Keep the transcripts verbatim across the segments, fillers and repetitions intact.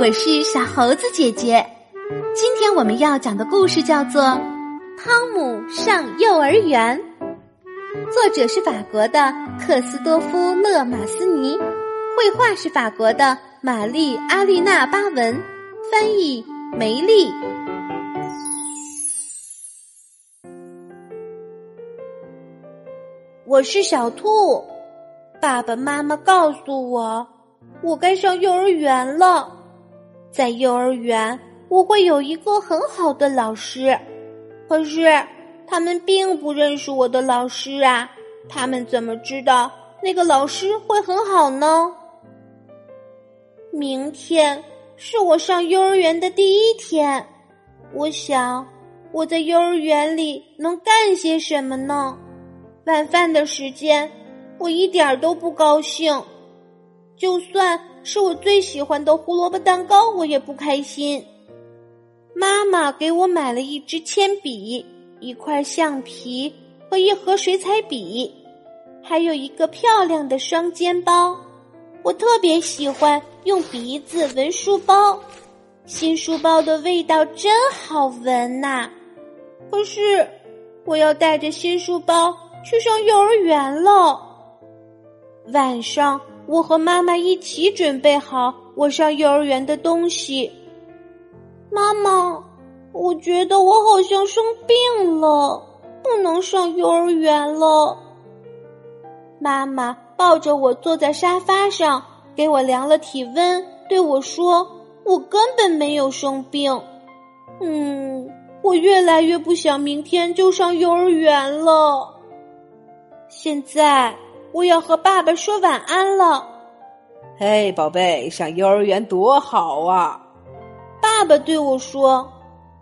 我是小猴子姐姐，今天我们要讲的故事叫做《汤姆上幼儿园》，作者是法国的克斯多夫勒马斯尼，绘画是法国的玛丽阿丽娜巴文，翻译梅丽。我是小兔，爸爸妈妈告诉我，我该上幼儿园了。在幼儿园，我会有一个很好的老师，可是他们并不认识我的老师啊，他们怎么知道那个老师会很好呢？明天是我上幼儿园的第一天，我想我在幼儿园里能干些什么呢？晚饭的时间，我一点都不高兴，就算是我最喜欢的胡萝卜蛋糕，我也不开心。妈妈给我买了一支铅笔，一块橡皮和一盒水彩笔，还有一个漂亮的双肩包。我特别喜欢用鼻子闻书包，新书包的味道真好闻呐！可是我要带着新书包去上幼儿园了。晚上我和妈妈一起准备好我上幼儿园的东西。妈妈，我觉得我好像生病了，不能上幼儿园了。妈妈抱着我坐在沙发上，给我量了体温，对我说，我根本没有生病。嗯，我越来越不想明天就上幼儿园了。现在我要和爸爸说晚安了。嘿，宝贝，上幼儿园多好啊！爸爸对我说，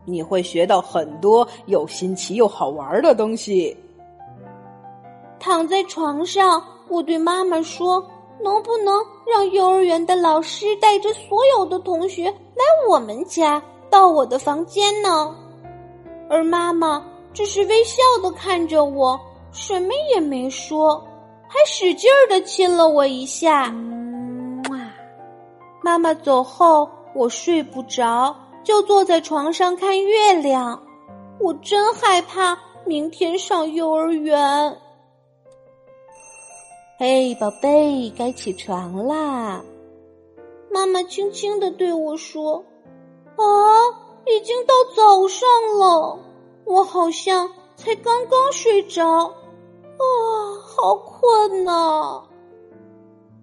你会学到很多又新奇又好玩的东西。躺在床上，我对妈妈说，能不能让幼儿园的老师带着所有的同学来我们家，到我的房间呢？而妈妈只是微笑地看着我，什么也没说，还使劲地亲了我一下。妈妈走后，我睡不着，就坐在床上看月亮。我真害怕明天上幼儿园。嘿，宝贝，该起床啦！妈妈轻轻地对我说，啊，已经到早上了，我好像才刚刚睡着，啊，好困呐！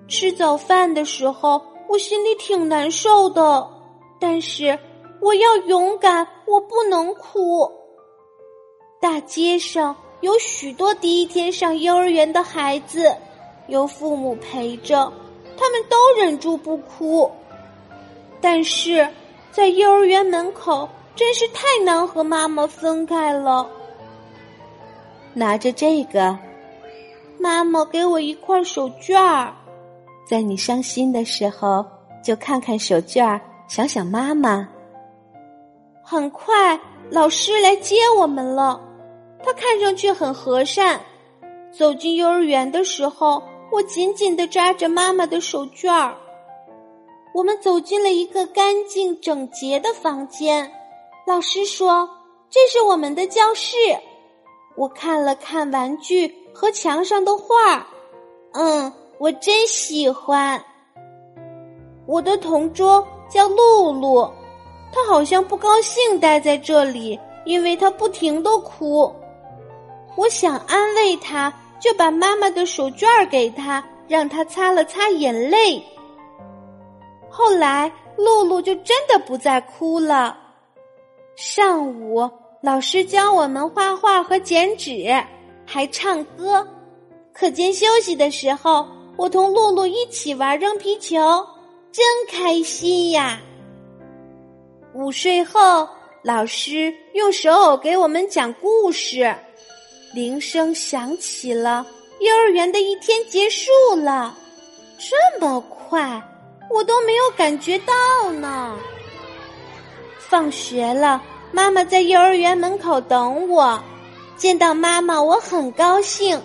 吃早饭的时候，我心里挺难受的，但是我要勇敢，我不能哭。大街上有许多第一天上幼儿园的孩子，有父母陪着，他们都忍住不哭。但是在幼儿园门口，真是太难和妈妈分开了。拿着这个，妈妈给我一块手绢，在你伤心的时候，就看看手绢，想想妈妈。很快，老师来接我们了，他看上去很和善。走进幼儿园的时候，我紧紧地抓着妈妈的手绢。我们走进了一个干净整洁的房间，老师说，这是我们的教室。我看了看玩具和墙上的画，嗯，我真喜欢。我的同桌叫露露，她好像不高兴待在这里，因为她不停地哭。我想安慰她，就把妈妈的手绢给她，让她擦了擦眼泪。后来露露就真的不再哭了。上午老师教我们画画和剪纸，还唱歌。课间休息的时候，我同露露一起玩扔皮球，真开心呀！午睡后，老师用手偶给我们讲故事。铃声响起了，幼儿园的一天结束了。这么快，我都没有感觉到呢。放学了，妈妈在幼儿园门口等我。见到妈妈，我很高兴。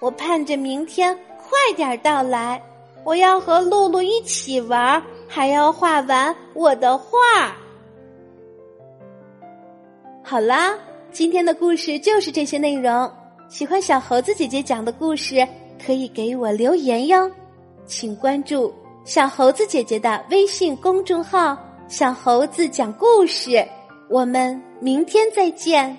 我盼着明天快点到来，我要和露露一起玩，还要画完我的画。好啦，今天的故事就是这些内容。喜欢小猴子姐姐讲的故事，可以给我留言哟。请关注小猴子姐姐的微信公众号“小猴子讲故事”，我们明天再见。